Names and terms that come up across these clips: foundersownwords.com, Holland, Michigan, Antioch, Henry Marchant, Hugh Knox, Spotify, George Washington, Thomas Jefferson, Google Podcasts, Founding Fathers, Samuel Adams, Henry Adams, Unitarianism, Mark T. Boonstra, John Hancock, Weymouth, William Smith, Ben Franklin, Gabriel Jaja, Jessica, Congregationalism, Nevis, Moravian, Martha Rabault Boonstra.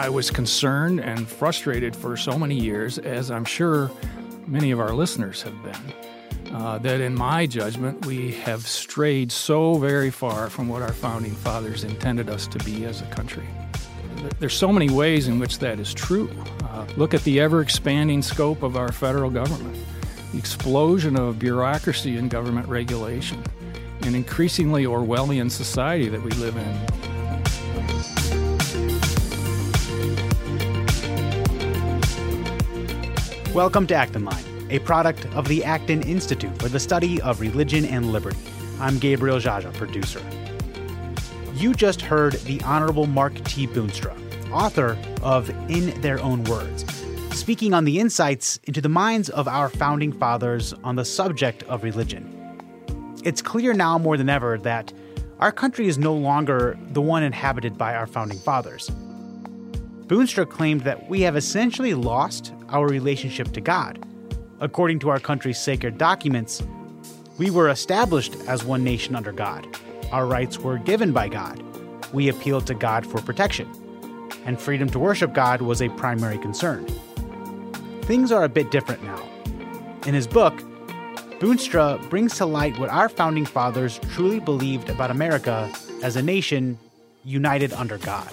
I was concerned and frustrated for so many years, as I'm sure many of our listeners have been, that in my judgment, we have strayed so very far from what our Founding Fathers intended us to be as a country. There's so many ways in which that is true. Look at the ever-expanding scope of our federal government, the explosion of bureaucracy and government regulation, an increasingly Orwellian society that we live in. Welcome to Acton Line, a product of the Acton Institute for the Study of Religion and Liberty. I'm Gabriel Jaja, producer. You just heard the Honorable Mark T. Boonstra, author of In Their Own Words, speaking on the insights into the minds of our Founding Fathers on the subject of religion. It's clear now more than ever that our country is no longer the one inhabited by our Founding Fathers. Boonstra claimed that we have essentially lost our relationship to God. According to our country's sacred documents, we were established as one nation under God. Our rights were given by God. We appealed to God for protection, and freedom to worship God was a primary concern. Things are a bit different now. In his book, Boonstra brings to light what our Founding Fathers truly believed about America as a nation united under God.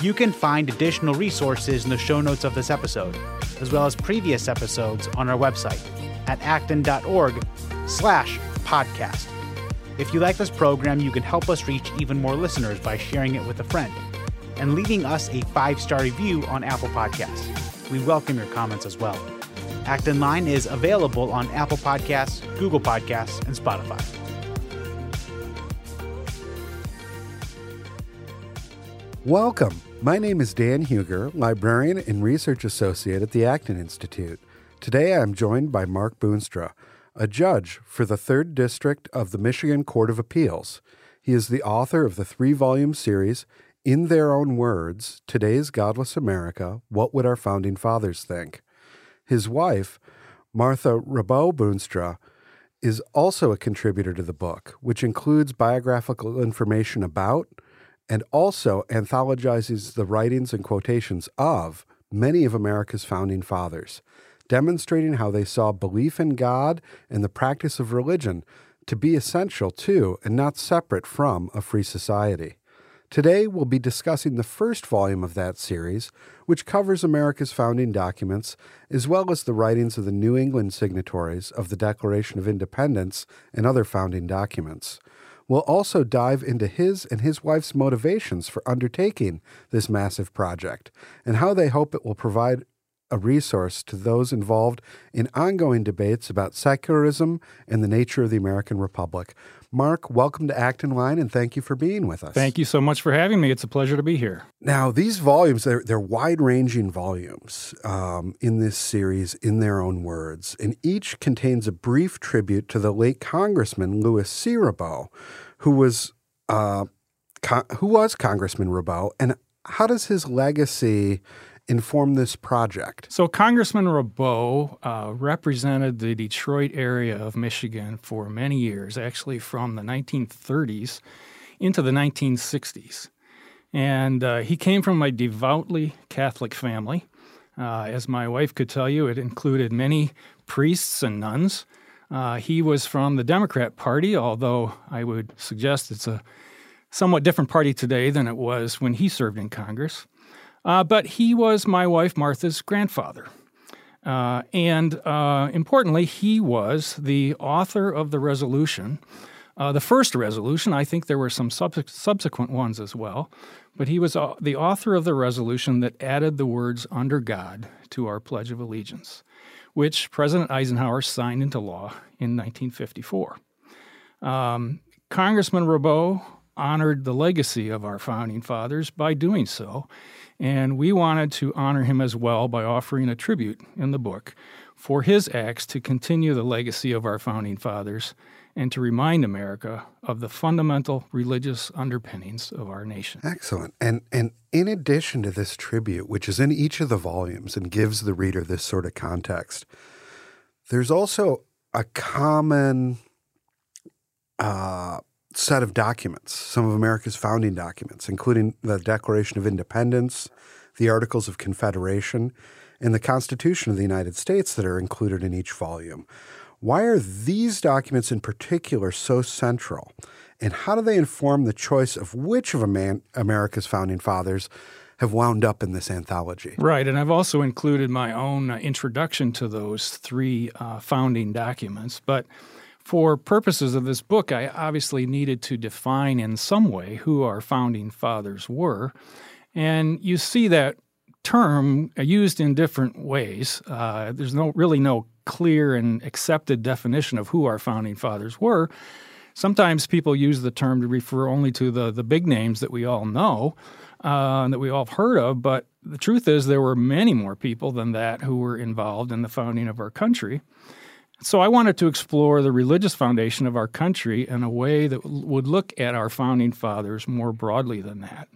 You can find additional resources in the show notes of this episode, as well as previous episodes on our website at acton.org/podcast. If you like this program, you can help us reach even more listeners by sharing it with a friend and leaving us a 5-star review on Apple Podcasts. We welcome your comments as well. Acton Line is available on Apple Podcasts, Google Podcasts, and Spotify. Welcome. My name is Dan Hugger, librarian and research associate at the Acton Institute. Today I am joined by Mark Boonstra, a judge for the 3rd District of the Michigan Court of Appeals. He is the author of the 3-volume series, In Their Own Words, Today's Godless America, What Would Our Founding Fathers Think? His wife, Martha Rabault Boonstra, is also a contributor to the book, which includes biographical information about and also anthologizes the writings and quotations of many of America's Founding Fathers, demonstrating how they saw belief in God and the practice of religion to be essential to and not separate from a free society. Today, we'll be discussing the 1st volume of that series, which covers America's founding documents, as well as the writings of the New England signatories of the Declaration of Independence and other founding documents. We'll also dive into his and his wife's motivations for undertaking this massive project, and how they hope it will provide a resource to those involved in ongoing debates about secularism and the nature of the American Republic. Mark, welcome to Acton Line, and thank you for being with us. Thank you so much for having me. It's a pleasure to be here. Now, these volumes, they're wide-ranging volumes in this series, In Their Own Words, and each contains a brief tribute to the late Congressman Louis C. Rabaut, who was Congressman Rabaut, and how does his legacy inform this project? So Congressman Rabaut represented the Detroit area of Michigan for many years, actually from the 1930s into the 1960s. And he came from a devoutly Catholic family. As my wife could tell you, it included many priests and nuns. He was from the Democrat Party, although I would suggest it's a somewhat different party today than it was when he served in Congress. But he was my wife Martha's grandfather. Importantly, he was the author of the resolution, the first resolution. I think there were some subsequent ones as well. But he was the author of the resolution that added the words under God to our Pledge of Allegiance, which President Eisenhower signed into law in 1954. Congressman Rabaut honored the legacy of our Founding Fathers by doing so, and we wanted to honor him as well by offering a tribute in the book for his acts to continue the legacy of our Founding Fathers and to remind America of the fundamental religious underpinnings of our nation. Excellent. And in addition to this tribute, which is in each of the volumes and gives the reader this sort of context, there's also a common set of documents, some of America's founding documents, including the Declaration of Independence, the Articles of Confederation, and the Constitution of the United States that are included in each volume. Why are these documents in particular so central, and how do they inform the choice of which of America's Founding Fathers have wound up in this anthology? Right, and I've also included my own introduction to those three founding documents. But for purposes of this book, I obviously needed to define in some way who our Founding Fathers were. And you see that term used in different ways. There's really no clear and accepted definition of who our Founding Fathers were. Sometimes people use the term to refer only to the big names that we all know, that we all have heard of, but the truth is there were many more people than that who were involved in the founding of our country. So I wanted to explore the religious foundation of our country in a way that would look at our Founding Fathers more broadly than that.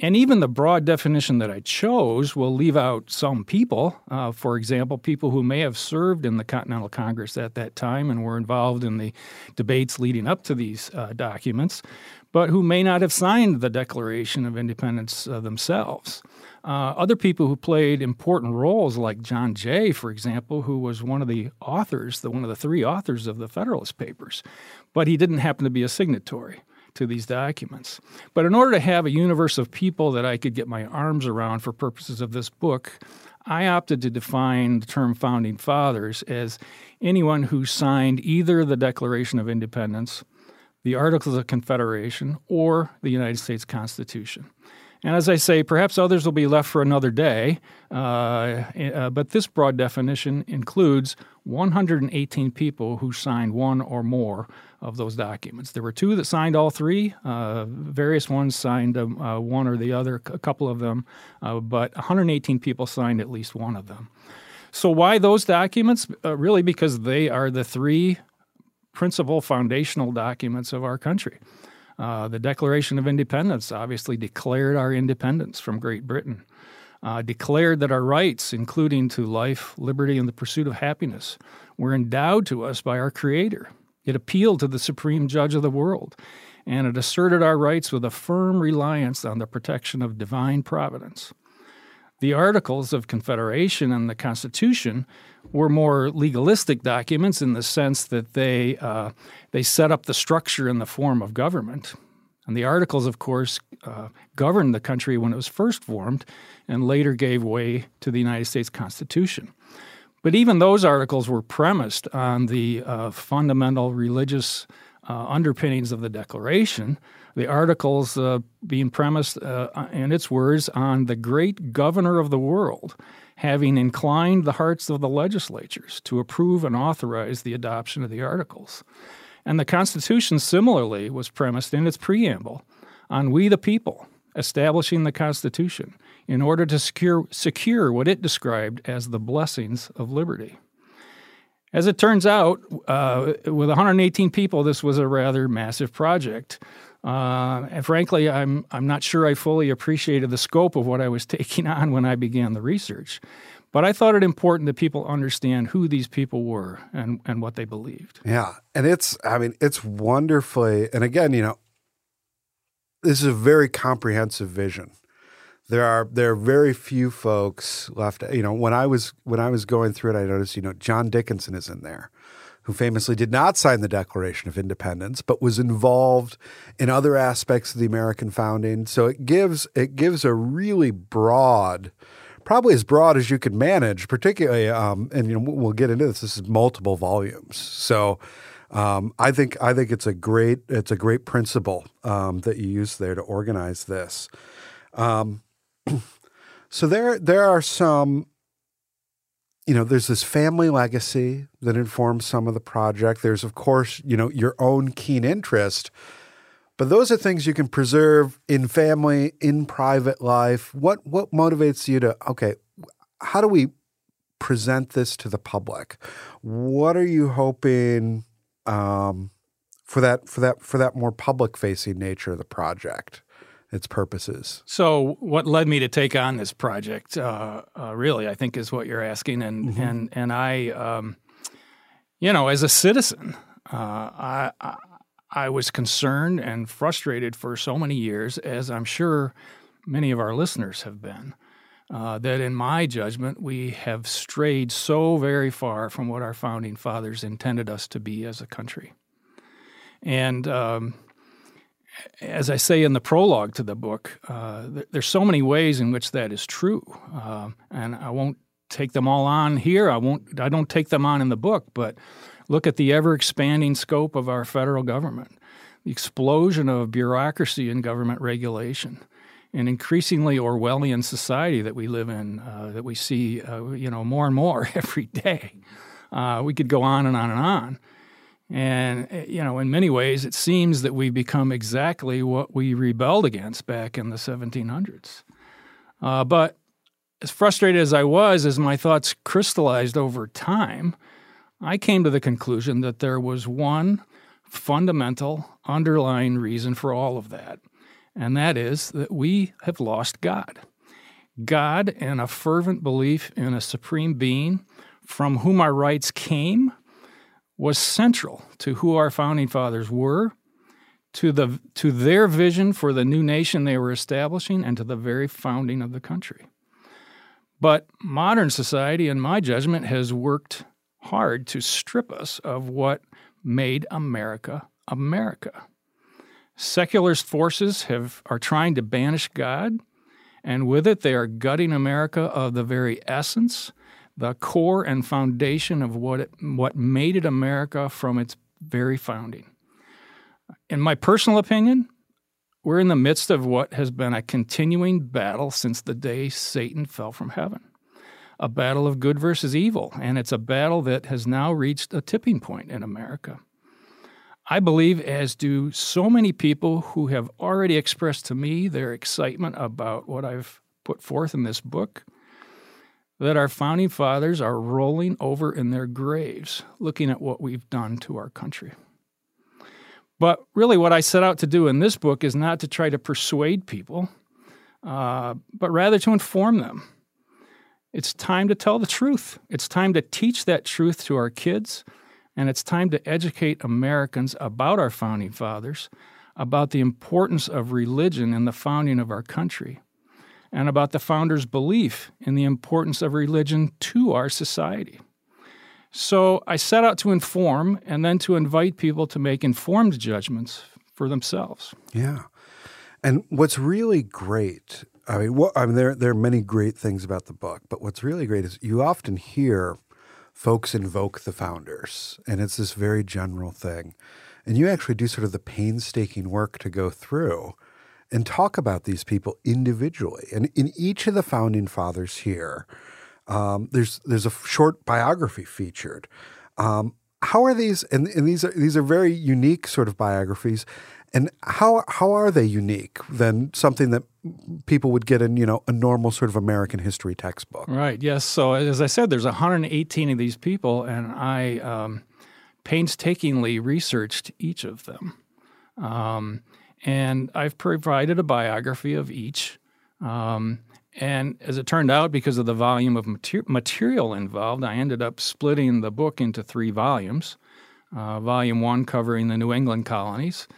And even the broad definition that I chose will leave out some people, for example, people who may have served in the Continental Congress at that time and were involved in the debates leading up to these documents, but who may not have signed the Declaration of Independence themselves. Other people who played important roles, like John Jay, for example, who was one of the authors, one of the three authors of the Federalist Papers, but he didn't happen to be a signatory to these documents. But in order to have a universe of people that I could get my arms around for purposes of this book, I opted to define the term Founding Fathers as anyone who signed either the Declaration of Independence, the Articles of Confederation, or the United States Constitution. And as I say, perhaps others will be left for another day, but this broad definition includes 118 people who signed one or more of those documents. There were two that signed all three. Various ones signed one or the other, a couple of them, but 118 people signed at least one of them. So why those documents? Really because they are the three principal foundational documents of our country. The Declaration of Independence obviously declared our independence from Great Britain, declared that our rights, including to life, liberty, and the pursuit of happiness, were endowed to us by our Creator. It appealed to the Supreme Judge of the world, and it asserted our rights with a firm reliance on the protection of divine providence. The Articles of Confederation and the Constitution were more legalistic documents in the sense that they set up the structure and the form of government. And the Articles, of course, governed the country when it was first formed and later gave way to the United States Constitution. But even those articles were premised on the fundamental religious underpinnings of the Declaration, the Articles being premised, in its words, on the great governor of the world having inclined the hearts of the legislatures to approve and authorize the adoption of the Articles. And the Constitution similarly was premised in its preamble on we the people establishing the Constitution in order to secure what it described as the blessings of liberty. As it turns out, with 118 people, this was a rather massive project. And frankly, I'm not sure I fully appreciated the scope of what I was taking on when I began the research. But I thought it important that people understand who these people were and what they believed. Yeah, and it's wonderfully, and again, this is a very comprehensive vision. There are very few folks left. When I was going through it, I noticed John Dickinson is in there, who famously did not sign the Declaration of Independence, but was involved in other aspects of the American founding. So it gives a really broad, probably as broad as you could manage. Particularly, and we'll get into this. This is multiple volumes, so. I think it's a great principle that you use there to organize this. So there are some, there's this family legacy that informs some of the project. There's, of course, your own keen interest, but those are things you can preserve in family, in private life. What motivates you to, how do we present this to the public? What are you hoping for that more public-facing nature of the project, its purposes? So what led me to take on this project, really, I think is what you're asking. And mm-hmm. and I, as a citizen, I was concerned and frustrated for so many years, as I'm sure many of our listeners have been, that in my judgment we have strayed so very far from what our Founding Fathers intended us to be as a country. And as I say in the prologue to the book, there's so many ways in which that is true, and I won't take them all on here. I don't take them on in the book, but look at the ever-expanding scope of our federal government, the explosion of bureaucracy and government regulation, an increasingly Orwellian society that we live in, that we see more and more every day. We could go on and on and on. And, in many ways, it seems that we've become exactly what we rebelled against back in the 1700s. But as frustrated as I was, as my thoughts crystallized over time, I came to the conclusion that there was one fundamental underlying reason for all of that, and that is that we have lost God. God and a fervent belief in a supreme being from whom our rights came was central to who our Founding Fathers were, to their vision for the new nation they were establishing, and to the very founding of the country. But modern society, in my judgment, has worked hard to strip us of what made America America. Secularist forces are trying to banish God, and with it they are gutting America of the very essence, the core and foundation of what made it America from its very founding. In my personal opinion, we're in the midst of what has been a continuing battle since the day Satan fell from heaven, a battle of good versus evil, and it's a battle that has now reached a tipping point in America. I believe, as do so many people who have already expressed to me their excitement about what I've put forth in this book, that our Founding Fathers are rolling over in their graves, looking at what we've done to our country. But really what I set out to do in this book is not to try to persuade people, but rather to inform them. It's time to tell the truth. It's time to teach that truth to our kids, and it's time to educate Americans about our Founding Fathers, about the importance of religion in the founding of our country, and about the Founders' belief in the importance of religion to our society. So I set out to inform and then to invite people to make informed judgments for themselves. Yeah. And what's really great, there are many great things about the book, but what's really great is you often hear folks invoke the Founders, and it's this very general thing. And you actually do sort of the painstaking work to go through and talk about these people individually. And in each of the Founding Fathers here, there's a short biography featured. How are these? And these are very unique sort of biographies. And how are they unique than something that people would get in a normal sort of American history textbook? Right. Yes. So as I said, there's 118 of these people, and I painstakingly researched each of them. And I've provided a biography of each. And as it turned out, because of the volume of material involved, I ended up splitting the book into three volumes. Volume 1 covering the New England colonies,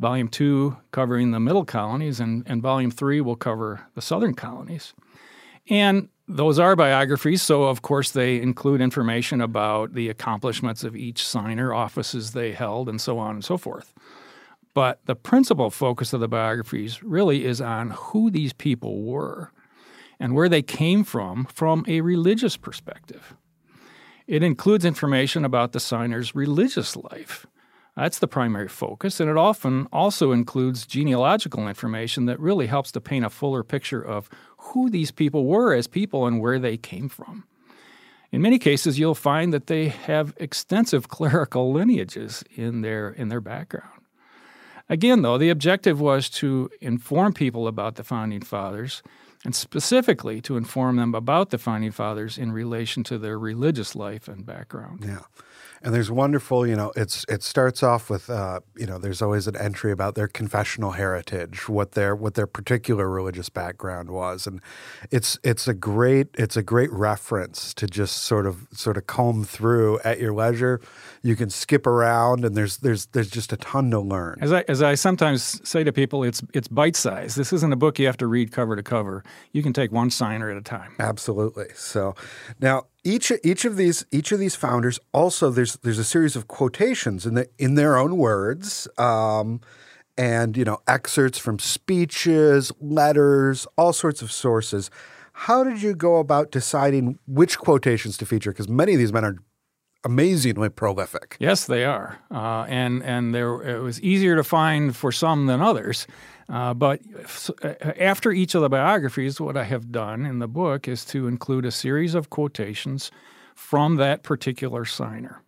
Volume 2 covering the Middle colonies, and Volume 3 will cover the Southern colonies. And those are biographies, so of course they include information about the accomplishments of each signer, offices they held, and so on and so forth. But the principal focus of the biographies really is on who these people were and where they came from a religious perspective. It includes information about the signer's religious life. That's the primary focus, and it often also includes genealogical information that really helps to paint a fuller picture of who these people were as people and where they came from. In many cases, you'll find that they have extensive clerical lineages in their background. Again, though, the objective was to inform people about the Founding Fathers and specifically to inform them about the Founding Fathers in relation to their religious life and background. Yeah. And there's wonderful, you know, it starts off with, you know, there's always an entry about their confessional heritage, what their particular religious background was, and it's a great reference to just sort of comb through at your leisure. You can skip around, and there's just a ton to learn. As I sometimes say to people, it's bite-sized. This isn't a book you have to read cover to cover. You can take one signer at a time. Absolutely. So now, Each of these founders also there's a series of quotations in their own words, and you know, excerpts from speeches, letters, all sorts of sources. How did you go about deciding which quotations to feature? Because many of these men are amazingly prolific. Yes, they are, and it was easier to find for some than others. But after each of the biographies, what I have done in the book is to include a series of quotations from that particular signer.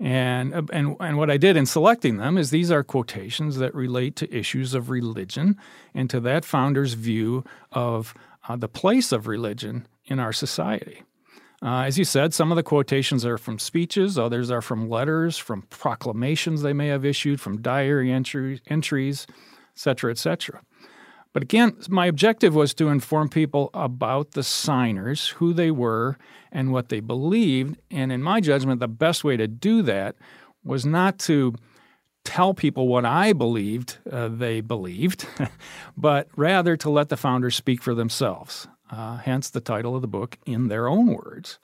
And what I did in selecting them is these are quotations that relate to issues of religion and to that founder's view of the place of religion in our society. As you said, some of the quotations are from speeches, others are from letters, from proclamations they may have issued, from diary entries, et cetera, et cetera. But again, my objective was to inform people about the signers, who they were, and what they believed. And in my judgment, the best way to do that was not to tell people what I believed they believed, but rather to let the founders speak for themselves, hence the title of the book, In Their Own Words.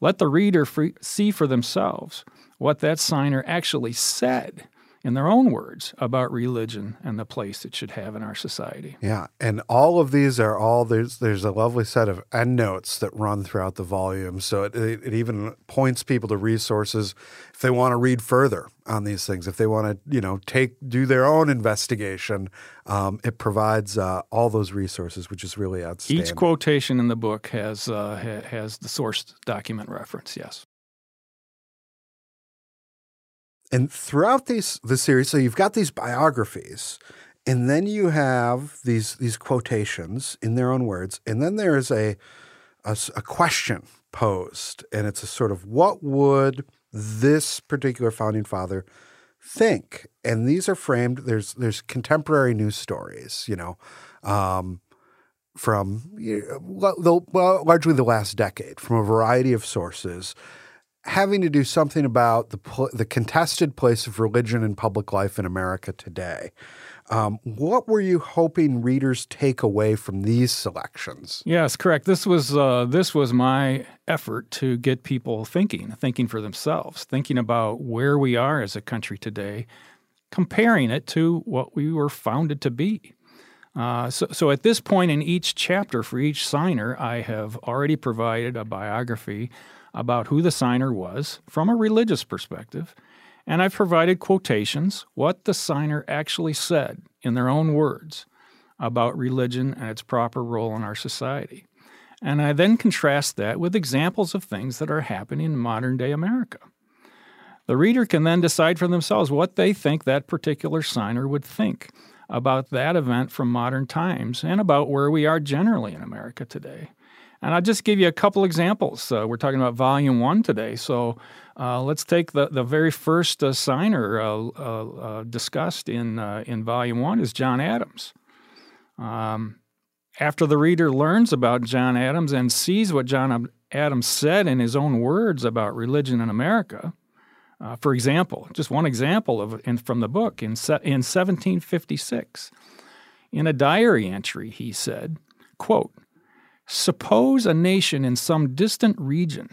Let the reader see for themselves what that signer actually said in their own words about religion and the place it should have in our society. Yeah, and all of these are there's a lovely set of endnotes that run throughout the volume, so it even points people to resources if they want to read further on these things, if they want to, you know, do their own investigation. It provides all those resources, which is really outstanding. Each quotation in the book has the source document reference, yes. And throughout the series, so you've got these biographies, and then you have these quotations in their own words, and then there is a question posed, and it's a sort of, what would this particular Founding Father think? And these are framed, there's contemporary news stories, you know, from largely the last decade, from a variety of sources, having to do something about the contested place of religion in public life in America today. What were you hoping readers take away from these selections? Yes, correct. This was my effort to get people thinking for themselves, thinking about where we are as a country today, comparing it to what we were founded to be. So at this point in each chapter for each signer, I have already provided a biography about who the signer was from a religious perspective, and I've provided quotations, what the signer actually said in their own words about religion and its proper role in our society. And I then contrast that with examples of things that are happening in modern-day America. The reader can then decide for themselves what they think that particular signer would think about that event from modern times and about where we are generally in America today. And I'll just give you a couple examples. We're talking about Volume 1 today, so let's take the very first signer discussed in Volume 1 is John Adams. After the reader learns about John Adams and sees what John Adams said in his own words about religion in America, for example, just one example from the book, in 1756, in a diary entry he said, quote, "Suppose a nation in some distant region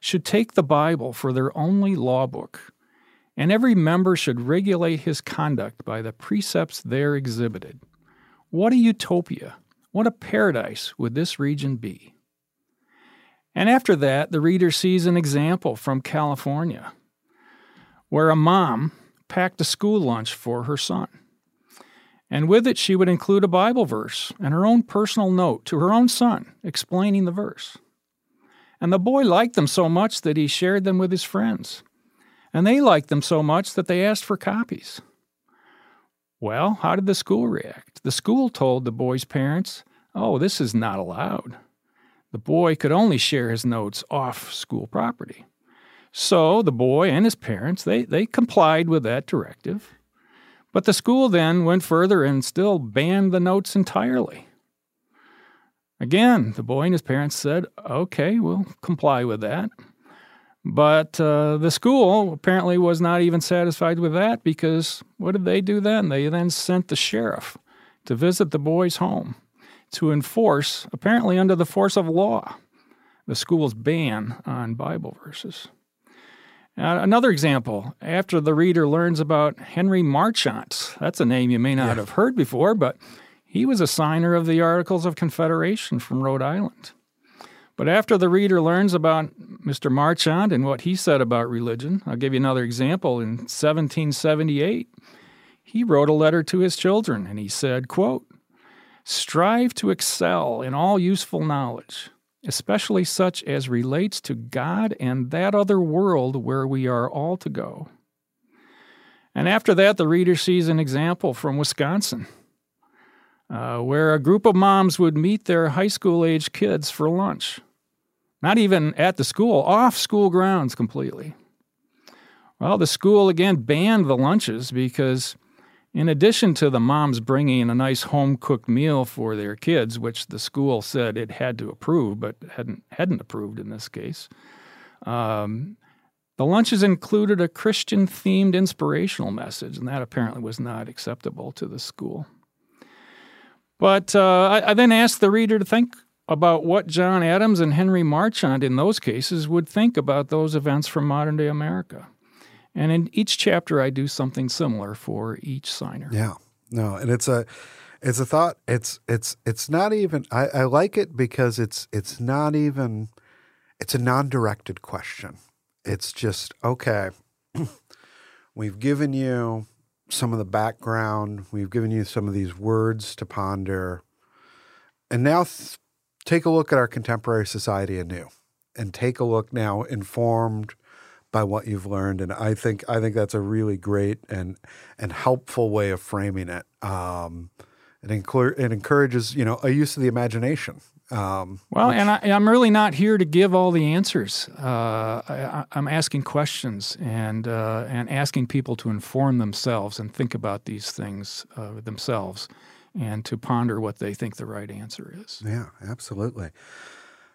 should take the Bible for their only law book, and every member should regulate his conduct by the precepts there exhibited. What a utopia, what a paradise would this region be." And after that, the reader sees an example from California, where a mom packed a school lunch for her son. And with it, she would include a Bible verse and her own personal note to her own son explaining the verse. And the boy liked them so much that he shared them with his friends. And they liked them so much that they asked for copies. Well, how did the school react? The school told the boy's parents Oh, this is not allowed. The boy could only share his notes off school property. So the boy and his parents, they complied with that directive. But the school then went further and still banned the notes entirely. Again, the boy and his parents said, okay, we'll comply with that. But the school apparently was not even satisfied with that, because what did they do then? They then sent the sheriff to visit the boy's home to enforce, apparently under the force of law, the school's ban on Bible verses. Another example, after the reader learns about Henry Marchant, that's a name you may not have heard before, but he was a signer of the Articles of Confederation from Rhode Island. But after the reader learns about Mr. Marchant and what he said about religion, I'll give you another example. In 1778, he wrote a letter to his children, and he said, quote, "Strive to excel in all useful knowledge, especially such as relates to God and that other world where we are all to go." And after that, the reader sees an example from Wisconsin, where a group of moms would meet their high school-age kids for lunch. Not even at the school, off school grounds completely. Well, the school again banned the lunches because, in addition to the moms bringing a nice home-cooked meal for their kids, which the school said it had to approve but hadn't approved in this case, the lunches included a Christian-themed inspirational message, and that apparently was not acceptable to the school. But I then asked the reader to think about what John Adams and Henry Marchant in those cases would think about those events from modern-day America. And in each chapter, I do something similar for each signer. Yeah, no, and it's a thought. It's not even. I like it because it's not even. It's a non-directed question. It's just okay. We've given you some of the background. We've given you some of these words to ponder, and now take a look at our contemporary society anew, and take a look now informed by what you've learned, and I think that's a really great and helpful way of framing it. It encourages, a use of the imagination. I'm really not here to give all the answers. I'm asking questions and asking people to inform themselves and think about these things themselves, and to ponder what they think the right answer is. Yeah, absolutely.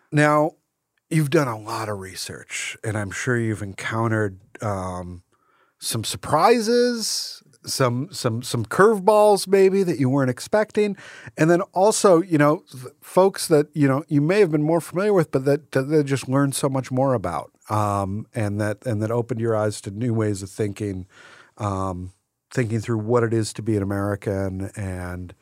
Now, you've done a lot of research, and I'm sure you've encountered some surprises, some curveballs maybe that you weren't expecting, and then also folks that you may have been more familiar with, but that just learned so much more about, and that opened your eyes to new ways of thinking, thinking through what it is to be an American, and.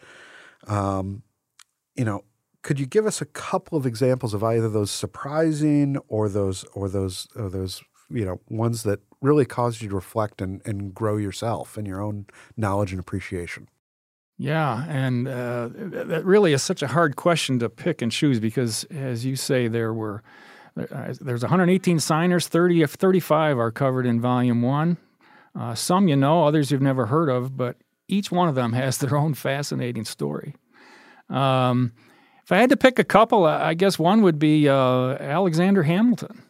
Could you give us a couple of examples of either those surprising or those ones that really caused you to reflect and grow yourself and your own knowledge and appreciation? Yeah, and that really is such a hard question to pick and choose, because, as you say, there's 118 signers, 30 of 35 are covered in Volume 1. Some others you've never heard of, but each one of them has their own fascinating story. If I had to pick a couple, I guess one would be Alexander Hamilton.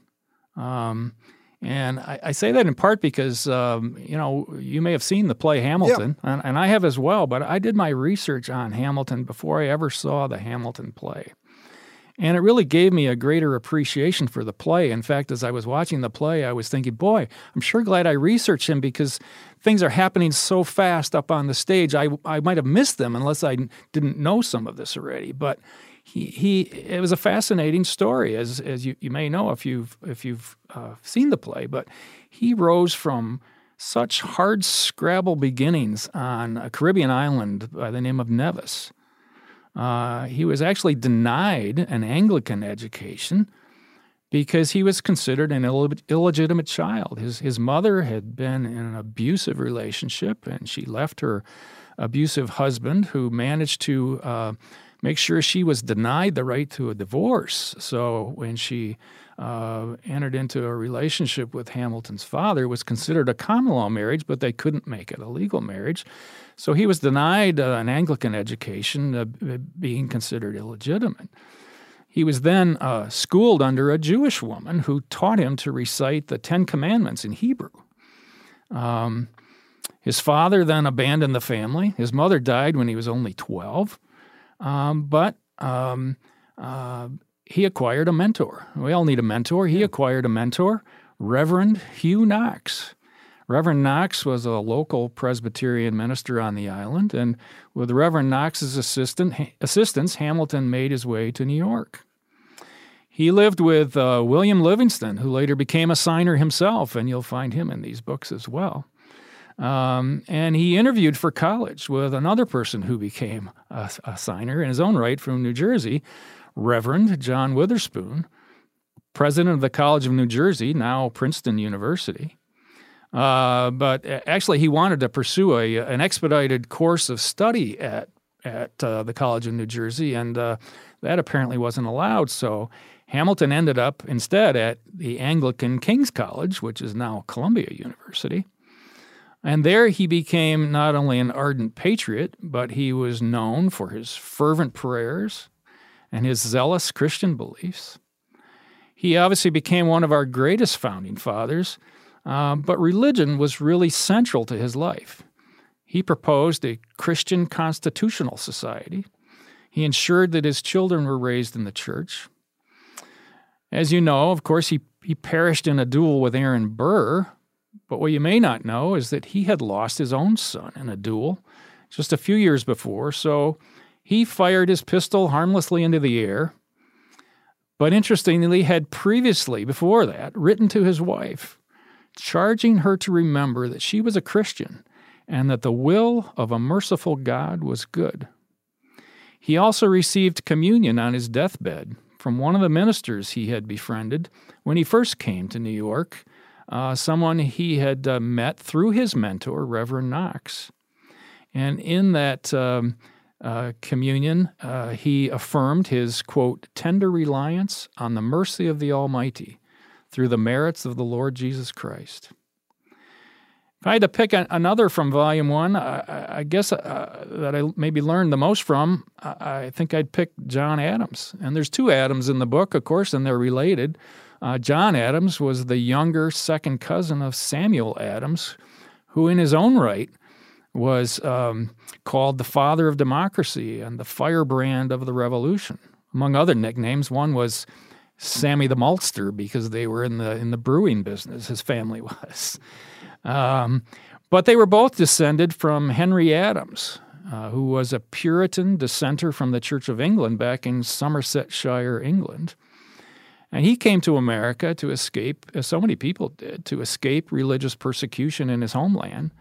And I say that in part because, you may have seen the play Hamilton, yeah, and I have as well, but I did my research on Hamilton before I ever saw the Hamilton play. And it really gave me a greater appreciation for the play. In fact, as I was watching the play, I was thinking, boy, I'm sure glad I researched him, because things are happening so fast up on the stage, I might have missed them unless I didn't know some of this already. But it was a fascinating story, as you may know if you've seen the play. But he rose from such hardscrabble beginnings on a Caribbean island by the name of Nevis. He was actually denied an Anglican education because he was considered an illegitimate child. His mother had been in an abusive relationship, and she left her abusive husband, who managed to make sure she was denied the right to a divorce. So when she entered into a relationship with Hamilton's father, it was considered a common law marriage, but they couldn't make it a legal marriage. So he was denied an Anglican education, being considered illegitimate. He was then schooled under a Jewish woman who taught him to recite the Ten Commandments in Hebrew. His father then abandoned the family. His mother died when he was only 12, but he acquired a mentor. We all need a mentor. He acquired a mentor, Reverend Hugh Knox. Reverend Knox was a local Presbyterian minister on the island, and with Reverend Knox's assistance, Hamilton made his way to New York. He lived with William Livingston, who later became a signer himself, and you'll find him in these books as well. And he interviewed for college with another person who became a signer in his own right from New Jersey, Reverend John Witherspoon, president of the College of New Jersey, now Princeton University. But actually, he wanted to pursue an expedited course of study at the College of New Jersey, and that apparently wasn't allowed. So Hamilton ended up instead at the Anglican King's College, which is now Columbia University. And there he became not only an ardent patriot, but he was known for his fervent prayers and his zealous Christian beliefs. He obviously became one of our greatest founding fathers, but religion was really central to his life. He proposed a Christian constitutional society. He ensured that his children were raised in the church. As you know, of course, he perished in a duel with Aaron Burr, but what you may not know is that he had lost his own son in a duel just a few years before, so he fired his pistol harmlessly into the air, but interestingly had previously, before that, written to his wife, charging her to remember that she was a Christian and that the will of a merciful God was good. He also received communion on his deathbed from one of the ministers he had befriended when he first came to New York, someone he had met through his mentor, Reverend Knox. And in that communion, he affirmed his, quote, tender reliance on the mercy of the Almighty through the merits of the Lord Jesus Christ. If I had to pick another from Volume 1, I guess that I maybe learned the most from, I think I'd pick John Adams. And there's two Adams in the book, of course, and they're related. John Adams was the younger second cousin of Samuel Adams, who in his own right was called the father of democracy and the firebrand of the Revolution. Among other nicknames, one was Sammy the Maltster because they were in the brewing business, his family was. But they were both descended from Henry Adams, who was a Puritan dissenter from the Church of England back in Somersetshire, England. And he came to America to escape, as so many people did, to escape religious persecution in his homeland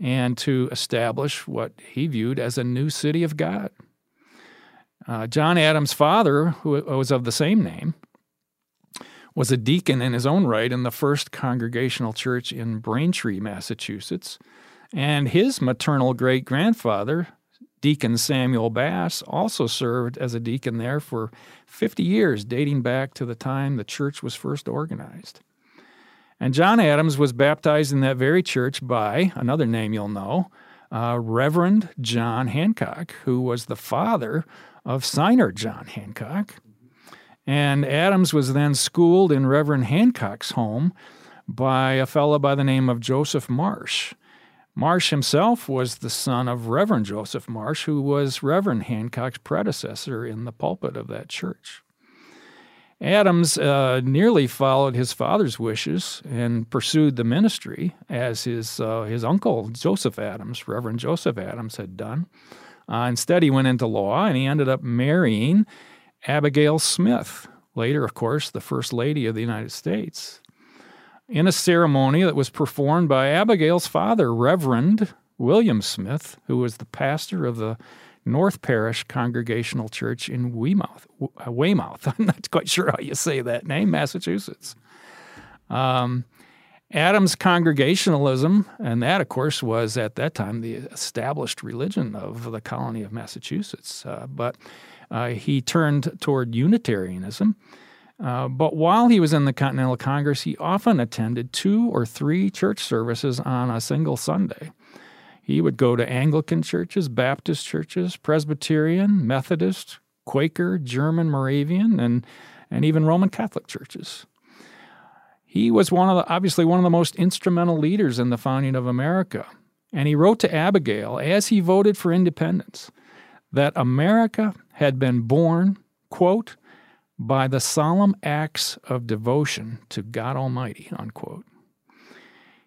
and to establish what he viewed as a new city of God. John Adams' father, who was of the same name, was a deacon in his own right in the First Congregational Church in Braintree, Massachusetts. And his maternal great-grandfather, Deacon Samuel Bass, also served as a deacon there for 50 years, dating back to the time the church was first organized. And John Adams was baptized in that very church by, another name you'll know, Reverend John Hancock, who was the father of signer John Hancock. And Adams was then schooled in Reverend Hancock's home by a fellow by the name of Joseph Marsh. Marsh himself was the son of Reverend Joseph Marsh, who was Reverend Hancock's predecessor in the pulpit of that church. Adams nearly followed his father's wishes and pursued the ministry, as his uncle Joseph Adams, Reverend Joseph Adams, had done. Instead, he went into law, and he ended up marrying Abigail Smith, later, of course, the First Lady of the United States, in a ceremony that was performed by Abigail's father, Reverend William Smith, who was the pastor of the North Parish Congregational Church in Weymouth. I'm not quite sure how you say that name, Massachusetts. Adams' Congregationalism, and that, of course, was at that time the established religion of the colony of Massachusetts. But He turned toward Unitarianism. But while he was in the Continental Congress, he often attended 2 or 3 church services on a single Sunday. He would go to Anglican churches, Baptist churches, Presbyterian, Methodist, Quaker, German, Moravian, and even Roman Catholic churches. He was obviously one of the most instrumental leaders in the founding of America, and he wrote to Abigail as he voted for independence that America had been born, quote, by the solemn acts of devotion to God Almighty, unquote.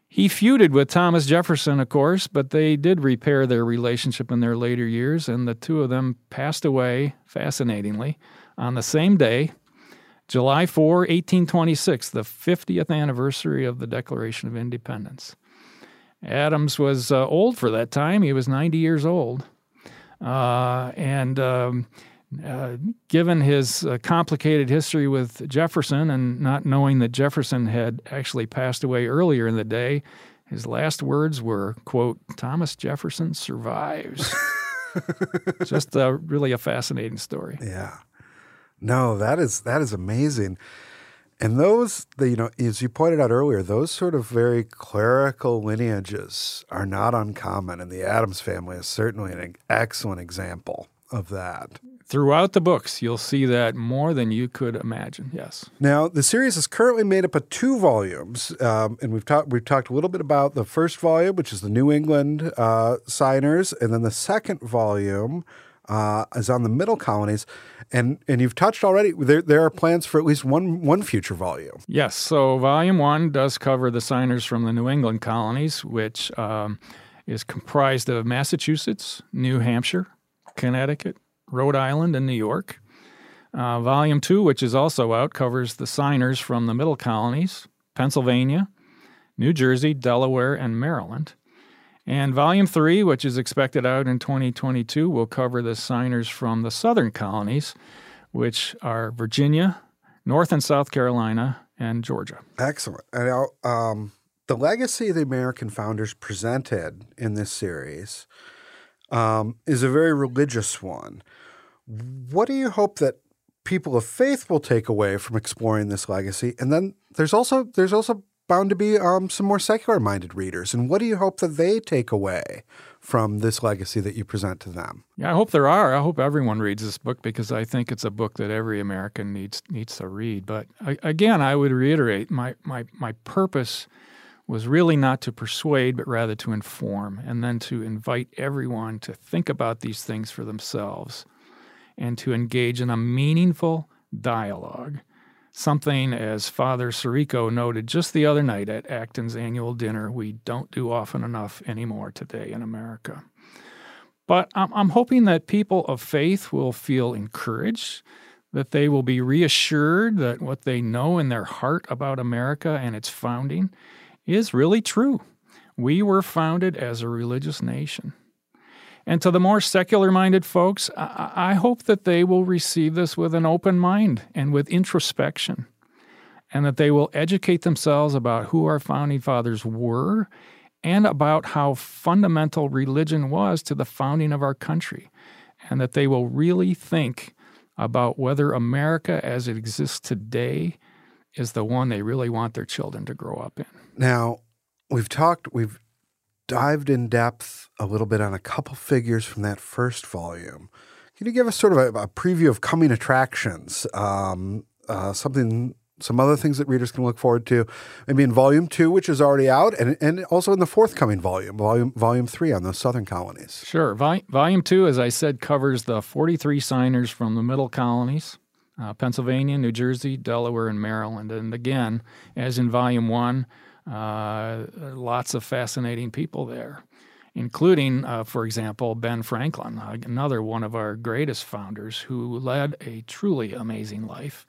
He feuded with Thomas Jefferson, of course, but they did repair their relationship in their later years, and the two of them passed away, fascinatingly, on the same day, July 4, 1826, the 50th anniversary of the Declaration of Independence. Adams was old for that time. He was 90 years old. Given his complicated history with Jefferson and not knowing that Jefferson had actually passed away earlier in the day, his last words were, quote, Thomas Jefferson survives. Just really a fascinating story. Yeah. No, that is amazing. And those, as you pointed out earlier, those sort of very clerical lineages are not uncommon, and the Adams family is certainly an excellent example of that. Throughout the books, you'll see that more than you could imagine, yes. Now, the series is currently made up of 2 volumes, and we've talked a little bit about the first volume, which is the New England signers, and then the second volume is on the Middle Colonies, and you've touched already, there are plans for at least one future volume. Yes, so volume 1 does cover the signers from the New England colonies, which is comprised of Massachusetts, New Hampshire, Connecticut, Rhode Island, and New York. Volume 2, which is also out, covers the signers from the Middle Colonies, Pennsylvania, New Jersey, Delaware, and Maryland. And Volume 3, which is expected out in 2022, will cover the signers from the Southern Colonies, which are Virginia, North and South Carolina, and Georgia. Excellent. And the legacy the American founders presented in this series is a very religious one. What do you hope that people of faith will take away from exploring this legacy? And then there's also bound to be some more secular-minded readers. And what do you hope that they take away from this legacy that you present to them? Yeah, I hope there are. I hope everyone reads this book because I think it's a book that every American needs to read. But again, I would reiterate my purpose was really not to persuade, but rather to inform, and then to invite everyone to think about these things for themselves and to engage in a meaningful dialogue. Something, as Father Sirico noted just the other night at Acton's annual dinner, we don't do often enough anymore today in America. But I'm hoping that people of faith will feel encouraged, that they will be reassured that what they know in their heart about America and its founding is really true. We were founded as a religious nation. And to the more secular-minded folks, I hope that they will receive this with an open mind and with introspection, and that they will educate themselves about who our Founding Fathers were and about how fundamental religion was to the founding of our country, and that they will really think about whether America as it exists today is the one they really want their children to grow up in. Now, we've dived in depth a little bit on a couple figures from that first volume. Can you give us sort of a preview of coming attractions, some other things that readers can look forward to, maybe in Volume 2, which is already out, and also in the forthcoming volume 3 on those Southern colonies? Sure. Volume 2, as I said, covers the 43 signers from the Middle Colonies, Pennsylvania, New Jersey, Delaware, and Maryland. And again, as in Volume 1, lots of fascinating people there, including, for example, Ben Franklin, another one of our greatest founders who led a truly amazing life.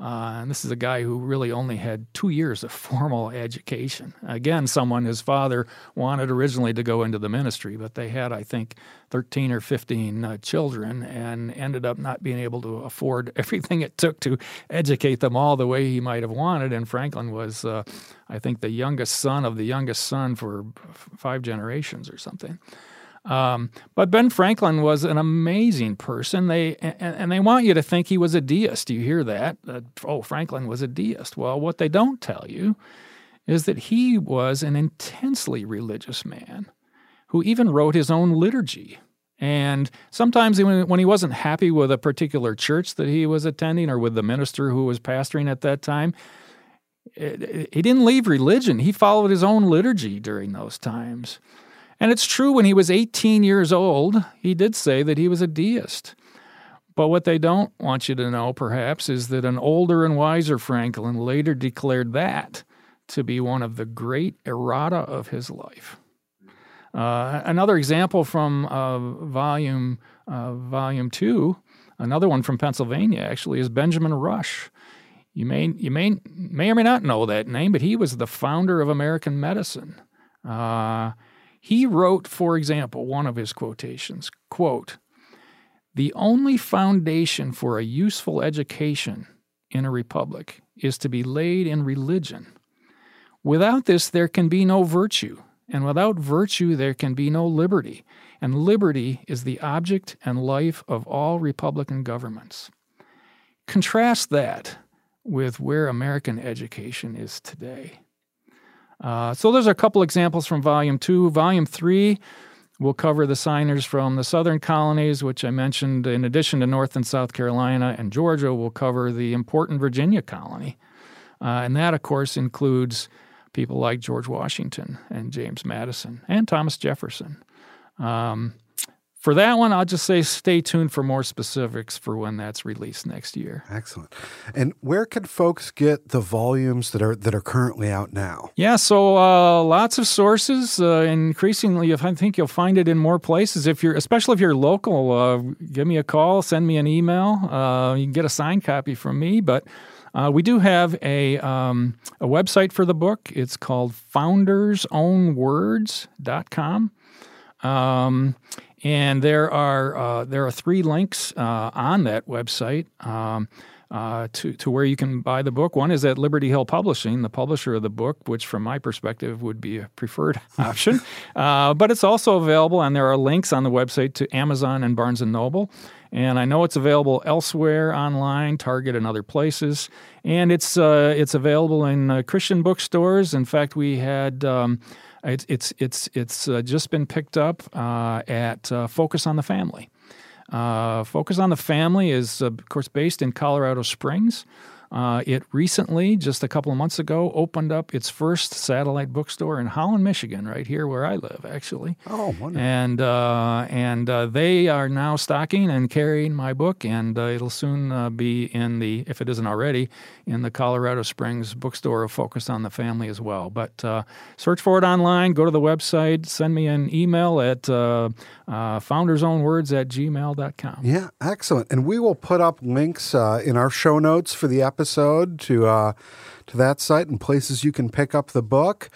And this is a guy who really only had 2 years of formal education. Again, his father wanted originally to go into the ministry, but they had, I think, 13 or 15 children and ended up not being able to afford everything it took to educate them all the way he might have wanted. And Franklin was, I think, the youngest son of the youngest son for 5 generations or something. But Ben Franklin was an amazing person. They want you to think he was a deist. You hear that? Oh, Franklin was a deist. Well, what they don't tell you is that he was an intensely religious man who even wrote his own liturgy. And sometimes when he wasn't happy with a particular church that he was attending or with the minister who was pastoring at that time, he didn't leave religion. He followed his own liturgy during those times. And it's true, when he was 18 years old, he did say that he was a deist. But what they don't want you to know, perhaps, is that an older and wiser Franklin later declared that to be one of the great errata of his life. Another example from volume 2, another one from Pennsylvania, actually, is Benjamin Rush. You may or may not know that name, but he was the founder of American medicine. He wrote, for example, one of his quotations, quote, "The only foundation for a useful education in a republic is to be laid in religion. Without this, there can be no virtue, and without virtue there can be no liberty, and liberty is the object and life of all republican governments." Contrast that with where American education is today. So those are a couple examples from Volume 2. Volume 3 will cover the signers from the southern colonies, which I mentioned, in addition to North and South Carolina and Georgia, will cover the important Virginia colony. And that, of course, includes people like George Washington and James Madison and Thomas Jefferson. For that one, I'll just say stay tuned for more specifics for when that's released next year. Excellent. And where can folks get the volumes that are currently out now? Yeah, so lots of sources. Increasingly, I think you'll find it in more places. Especially if you're local, give me a call, send me an email. You can get a signed copy from me. But we do have a website for the book. It's called foundersownwords.com. And there are three links on that website to where you can buy the book. One is at Liberty Hill Publishing, the publisher of the book, which from my perspective would be a preferred option. But it's also available, and there are links on the website to Amazon and Barnes & Noble. And I know it's available elsewhere online, Target and other places. And it's available in Christian bookstores. In fact, we had... It's just been picked up at Focus on the Family. Focus on the Family is, of course, based in Colorado Springs. It recently, just a couple of months ago, opened up its first satellite bookstore in Holland, Michigan, right here where I live, actually. Oh, wonderful. And they are now stocking and carrying my book, and it'll soon be in the, if it isn't already, in the Colorado Springs bookstore of Focus on the Family as well. But search for it online, go to the website, send me an email at foundersownwords@gmail.com. Yeah, excellent. And we will put up links in our show notes for the episode to that site and places you can pick up the book.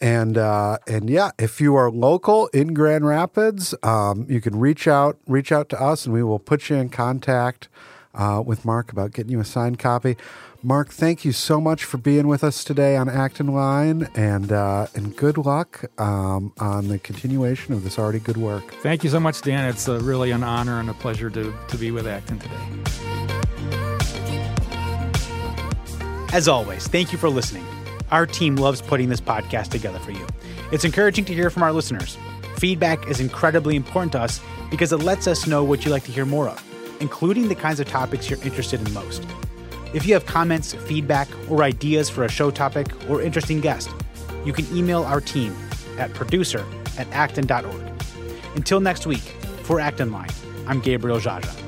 And yeah, if you are local in Grand Rapids, you can reach out to us, and we will put you in contact with Mark about getting you a signed copy. Mark, thank you so much for being with us today on Acton Line, and good luck on the continuation of this already good work. Thank you so much, Dan. It's really an honor and a pleasure to be with Acton today. As always, thank you for listening. Our team loves putting this podcast together for you. It's encouraging to hear from our listeners. Feedback is incredibly important to us because it lets us know what you'd like to hear more of, including the kinds of topics you're interested in most. If you have comments, feedback, or ideas for a show topic or interesting guest, you can email our team at producer@acton.org. Until next week, for Acton Line, I'm Gabriel Jaja.